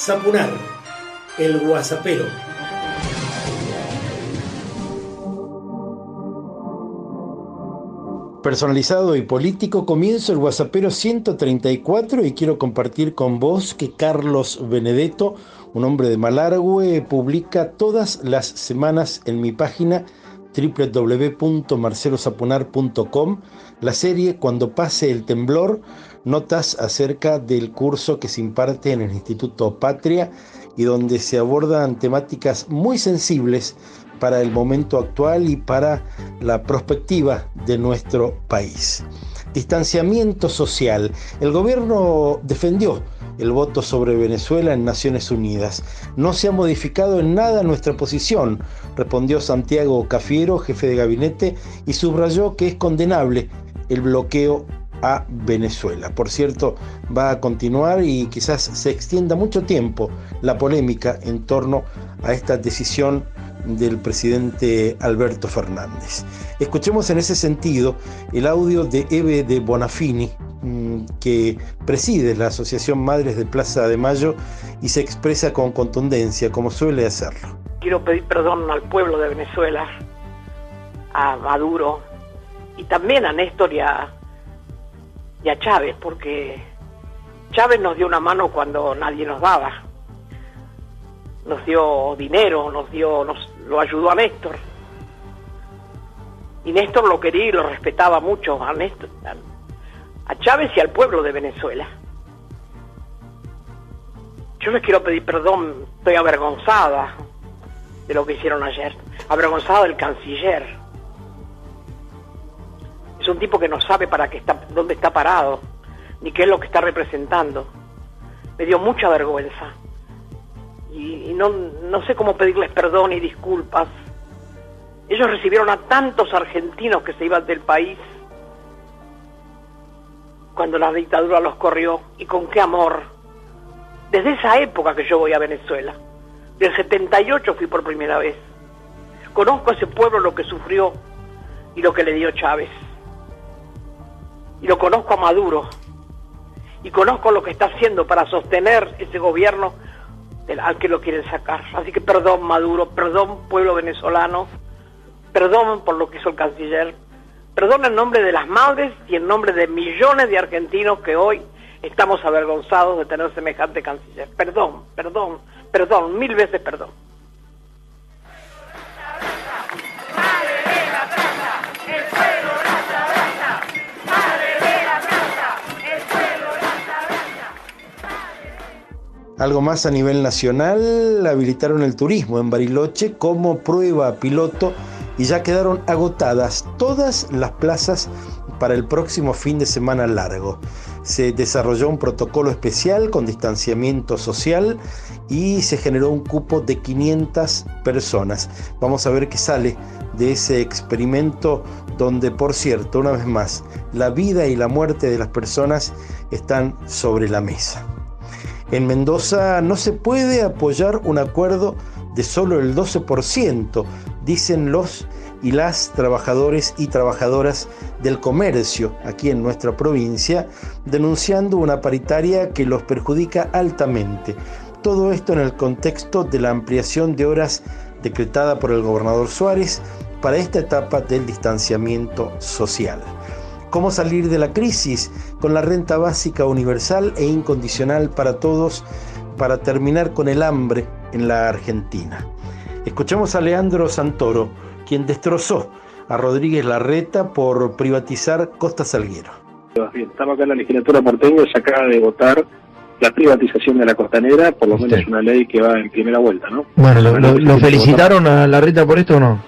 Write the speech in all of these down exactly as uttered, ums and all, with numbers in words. Sapunar, el guasapero. Personalizado y político, comienzo el guasapero ciento treinta y cuatro y quiero compartir con vos que Carlos Benedetto, un hombre de Malargue, publica todas las semanas en mi página doble u doble u doble u punto marcelo sapunar punto com la serie Cuando pase el temblor, notas acerca del curso que se imparte en el Instituto Patria y donde se abordan temáticas muy sensibles para el momento actual y para la perspectiva de nuestro país. Distanciamiento social. El gobierno defendió el voto sobre Venezuela en Naciones Unidas. No se ha modificado en nada nuestra posición, respondió Santiago Cafiero, jefe de gabinete, y subrayó que es condenable el bloqueo a Venezuela. Por cierto, va a continuar y quizás se extienda mucho tiempo la polémica en torno a esta decisión del presidente Alberto Fernández. Escuchemos en ese sentido el audio de Hebe de Bonafini, que preside la Asociación Madres de Plaza de Mayo y se expresa con contundencia, como suele hacerlo. Quiero pedir perdón al pueblo de Venezuela, a Maduro y también a Néstor y a, y a Chávez, porque Chávez nos dio una mano cuando nadie nos daba. Nos dio dinero, nos dio, nos, lo ayudó a Néstor. Y Néstor lo quería y lo respetaba mucho a Néstor. A Chávez y al pueblo de Venezuela. Yo les quiero pedir perdón, estoy avergonzada de lo que hicieron ayer, avergonzada del canciller. Es un tipo que no sabe para qué está, dónde está parado, ni qué es lo que está representando. Me dio mucha vergüenza. Y, y no, no sé cómo pedirles perdón y disculpas. Ellos recibieron a tantos argentinos que se iban del país cuando la dictadura los corrió, y con qué amor. Desde esa época que yo voy a Venezuela, del setenta y ocho fui por primera vez. Conozco a ese pueblo, lo que sufrió y lo que le dio Chávez. Y lo conozco a Maduro. Y conozco lo que está haciendo para sostener ese gobierno del, al que lo quieren sacar. Así que perdón Maduro, perdón pueblo venezolano, perdón por lo que hizo el canciller. Perdón en nombre de las madres y en nombre de millones de argentinos que hoy estamos avergonzados de tener semejante canciller. Perdón, perdón, perdón, mil veces perdón. Algo más a nivel nacional, habilitaron el turismo en Bariloche como prueba piloto y ya quedaron agotadas todas las plazas para el próximo fin de semana largo. Se desarrolló un protocolo especial con distanciamiento social y se generó un cupo de quinientas personas. Vamos a ver qué sale de ese experimento donde, por cierto, una vez más, la vida y la muerte de las personas están sobre la mesa. En Mendoza no se puede apoyar un acuerdo de solo el doce por ciento, dicen los y las trabajadores y trabajadoras del comercio aquí en nuestra provincia, denunciando una paritaria que los perjudica altamente. Todo esto en el contexto de la ampliación de horas decretada por el gobernador Suárez para esta etapa del distanciamiento social. ¿Cómo salir de la crisis? Con la renta básica universal e incondicional para todos, para terminar con el hambre en la Argentina. Escuchamos a Leandro Santoro, quien destrozó a Rodríguez Larreta por privatizar Costa Salguero. Bien, estamos acá en la legislatura porteña, se acaba de votar la privatización de la costanera, por lo menos sí. Una ley que va en primera vuelta, ¿no? Bueno, ¿lo, lo, lo felicitaron a Larreta por esto o no?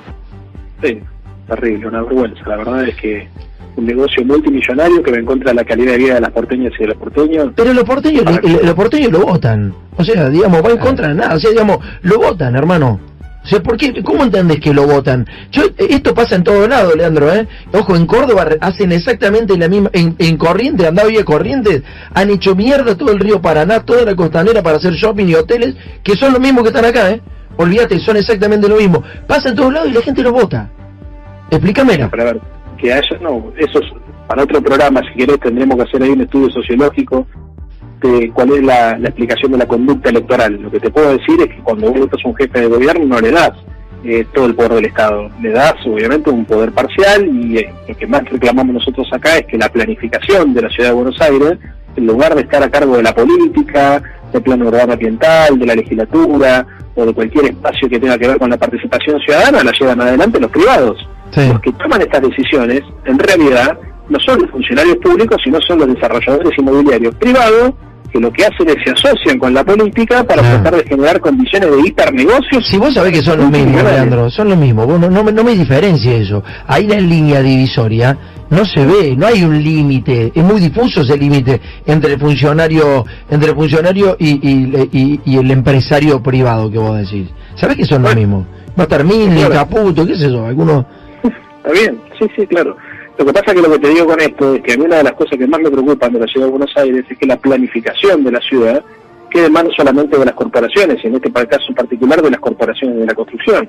Sí, terrible, una vergüenza. La verdad es que un negocio multimillonario que va en contra de la calidad de vida de las porteñas y de los porteños. Pero los porteños, los, los porteños lo votan. O sea, digamos, va en contra de nada. O sea, digamos, lo votan, hermano. O sea, ¿por qué? ¿Cómo entendés que lo votan? Yo, esto pasa en todo lado, Leandro, ¿eh? Ojo, en Córdoba hacen exactamente la misma. En, en Corrientes, andaba vía Corrientes, han hecho mierda todo el río Paraná, toda la costanera para hacer shopping y hoteles, que son los mismos que están acá, ¿eh? Olvídate, son exactamente lo mismo. Pasa en todos lados y la gente lo vota. Explícamelo. Para ver, que a ellos no, eso es para otro programa, si querés tendremos que hacer ahí un estudio sociológico este, cuál es la, la explicación de la conducta electoral. Lo que te puedo decir es que cuando vos votas un jefe de gobierno no le das eh, todo el poder del Estado, le das obviamente un poder parcial, y eh, lo que más reclamamos nosotros acá es que la planificación de la Ciudad de Buenos Aires, en lugar de estar a cargo de la política, del plan urbano ambiental, de la legislatura o de cualquier espacio que tenga que ver con la participación ciudadana, la llevan adelante los privados. Sí. Los que toman estas decisiones, en realidad, no son los funcionarios públicos, sino son los desarrolladores inmobiliarios privados, que lo que hacen es se asocian con la política para ah. tratar de generar condiciones de hipernegocios. Si vos sabés que son los mismos, Leandro, son los mismos, vos no, no, no me diferencia eso. Ahí la línea divisoria no se ve, no hay un límite, es muy difuso ese límite entre el funcionario, entre el funcionario y, y, y, y el empresario privado que vos decís. ¿Sabés que son bueno, los mismos? Va a estar Mili, Caputo, qué es eso, algunos... Está bien, sí, sí, claro. Lo que pasa es que lo que te digo con esto es que a mí una de las cosas que más me preocupan de la Ciudad de Buenos Aires es que la planificación de la ciudad quede en manos solamente de las corporaciones, y en este caso particular de las corporaciones de la construcción,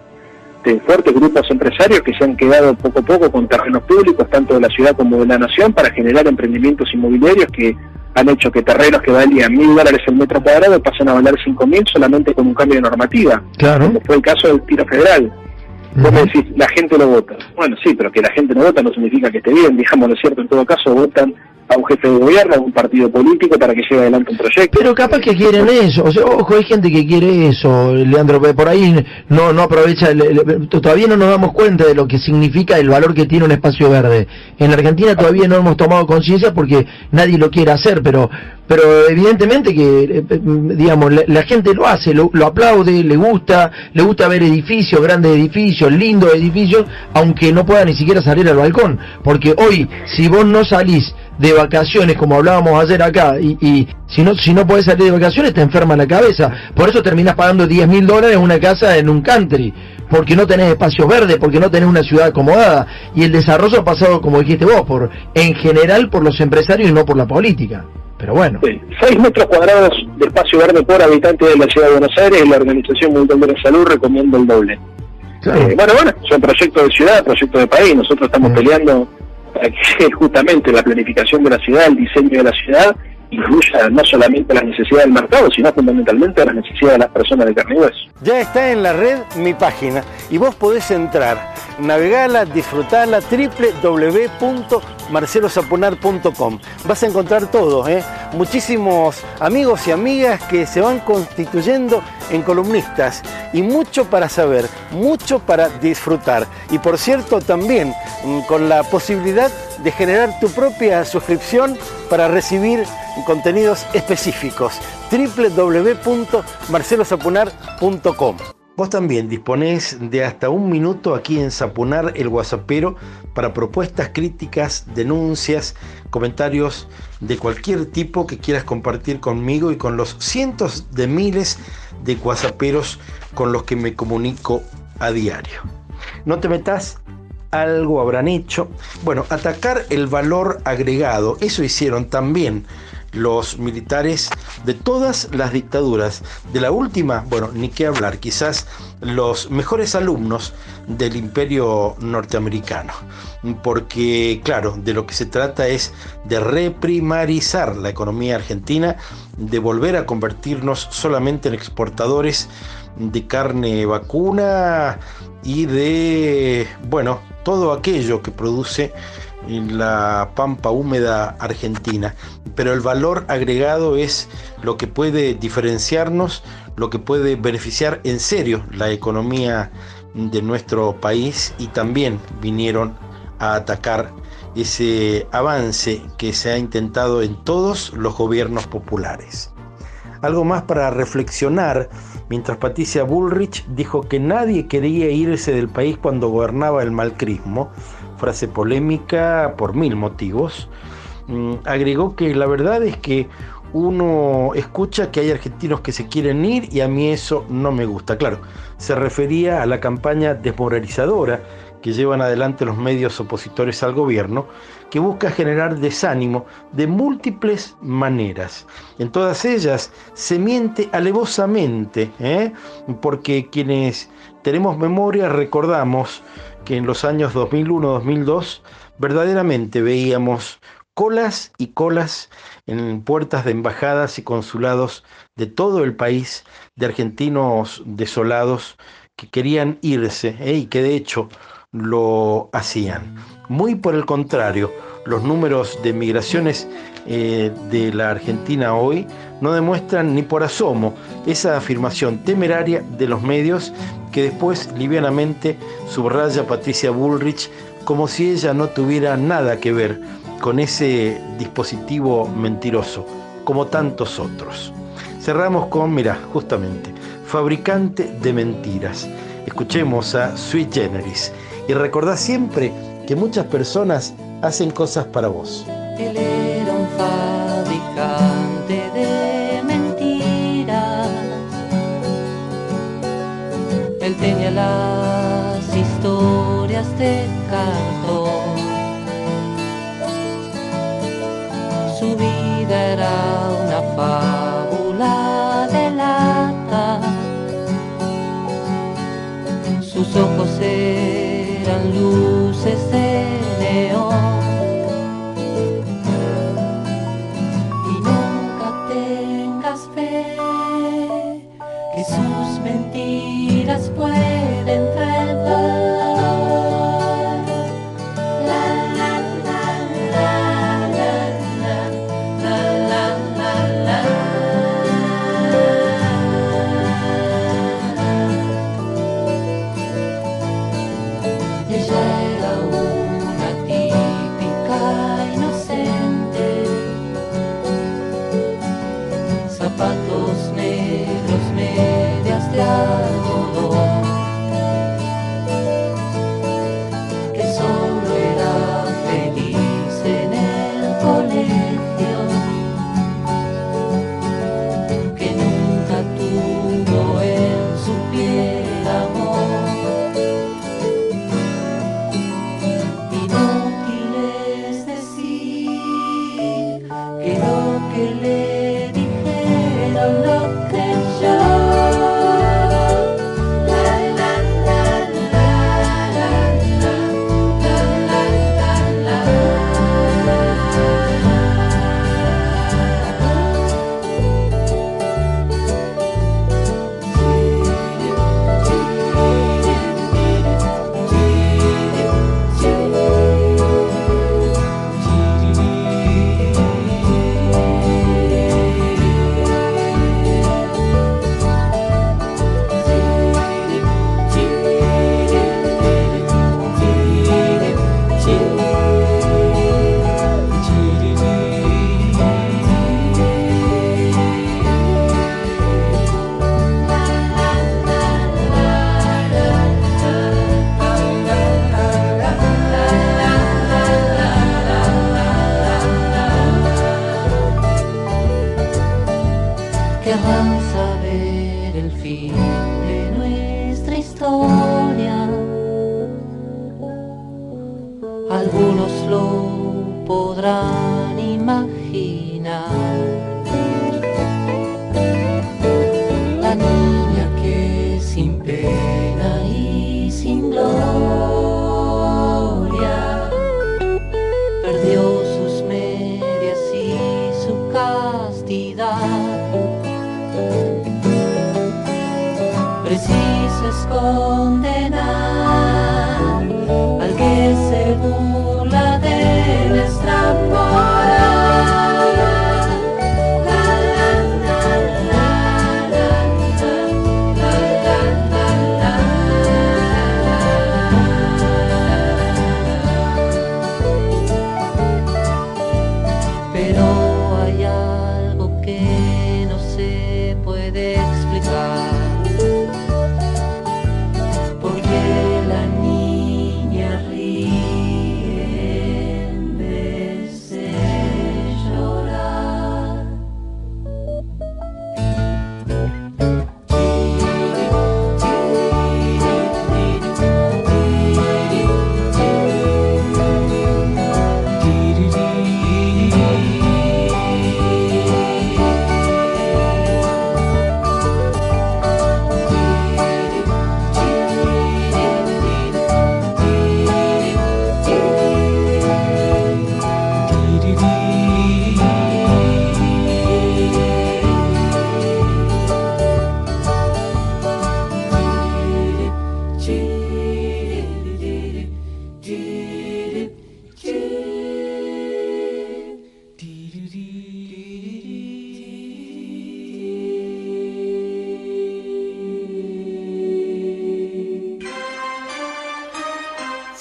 de fuertes grupos empresarios que se han quedado poco a poco con terrenos públicos, tanto de la ciudad como de la nación, para generar emprendimientos inmobiliarios que han hecho que terrenos que valían mil dólares el metro cuadrado pasan a valer cinco mil solamente con un cambio de normativa. Claro. Como fue el caso del Tiro Federal. Vos me decís, la gente no vota. Bueno, sí, pero que la gente no vota no significa que esté bien, digamos, ¿no es cierto? En todo caso, votan a un jefe de gobierno, a un partido político para que lleve adelante un proyecto. Pero capaz que quieren eso. O sea, ojo, hay gente que quiere eso, Leandro, por ahí no no aprovecha, el, el, todavía no nos damos cuenta de lo que significa el valor que tiene un espacio verde. En la Argentina todavía no hemos tomado conciencia porque nadie lo quiere hacer, pero pero evidentemente que, digamos, la, la gente lo hace, lo, lo aplaude, le gusta, le gusta ver edificios, grandes edificios, lindos edificios, aunque no pueda ni siquiera salir al balcón, porque hoy, si vos no salís de vacaciones, como hablábamos ayer acá, y, y si no si no podés salir de vacaciones te enferma la cabeza, por eso terminás pagando diez mil dólares una casa en un country, porque no tenés espacios verdes, porque no tenés una ciudad acomodada, y el desarrollo ha pasado, como dijiste vos, por en general por los empresarios y no por la política, pero bueno. Sí, seis metros cuadrados de espacio verde por habitante de la Ciudad de Buenos Aires, y la Organización Mundial de la Salud recomienda el doble. Claro. Eh, bueno, bueno, son proyectos de ciudad, proyectos de país, nosotros estamos sí. peleando que justamente la planificación de la ciudad, el diseño de la ciudad, incluya no solamente las necesidades del mercado, sino fundamentalmente las necesidades de las personas de carne y hueso. Ya está en la red mi página, y vos podés entrar, navegarla, disfrutarla, doble u doble u doble u punto marcelo sapunar punto com. Vas a encontrar todo, ¿eh? Muchísimos amigos y amigas que se van constituyendo en columnistas, y mucho para saber, mucho para disfrutar, y por cierto también con la posibilidad de generar tu propia suscripción para recibir contenidos específicos. doble u doble u doble u punto marcelo sapunar punto com. Vos también disponés de hasta un minuto aquí en Sapunar el Guasapero para propuestas, críticas, denuncias, comentarios de cualquier tipo que quieras compartir conmigo y con los cientos de miles de guasaperos con los que me comunico a diario. No te metas, algo habrán hecho. Bueno, atacar el valor agregado, eso hicieron también los militares de todas las dictaduras. De la última, bueno, ni qué hablar, quizás los mejores alumnos del imperio norteamericano, porque claro, de lo que se trata es de reprimarizar la economía argentina, de volver a convertirnos solamente en exportadores de carne vacuna y de, bueno, todo aquello que produce la pampa húmeda argentina. Pero el valor agregado es lo que puede diferenciarnos, lo que puede beneficiar en serio la economía de nuestro país, y también vinieron a atacar ese avance que se ha intentado en todos los gobiernos populares. Algo más para reflexionar, mientras Patricia Bullrich dijo que nadie quería irse del país cuando gobernaba el malcrismo, frase polémica por mil motivos, mm, agregó que la verdad es que uno escucha que hay argentinos que se quieren ir y a mí eso no me gusta. Claro, se refería a la campaña desmoralizadora que llevan adelante los medios opositores al gobierno, que busca generar desánimo de múltiples maneras. En todas ellas se miente alevosamente, ¿eh? Porque quienes tenemos memoria recordamos que en los años dos mil uno dos mil dos verdaderamente veíamos colas y colas en puertas de embajadas y consulados de todo el país de argentinos desolados que querían irse ¿eh? y que de hecho lo hacían. Muy por el contrario, los números de migraciones eh, de la Argentina hoy no demuestran ni por asomo esa afirmación temeraria de los medios que después livianamente subraya Patricia Bullrich como si ella no tuviera nada que ver con ese dispositivo mentiroso, como tantos otros. Cerramos con, mirá, justamente, fabricante de mentiras. Escuchemos a Sui Géneris y recordá siempre que muchas personas hacen cosas para vos. Él era un fabricante de mentiras. Él tenía las historias de cartón. Su vida era una fábula de lata. Sus ojos eran luces de neón. Y nunca tengas fe que sus mentiras pueden traer.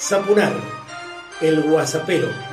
Sapunar, el guasapero.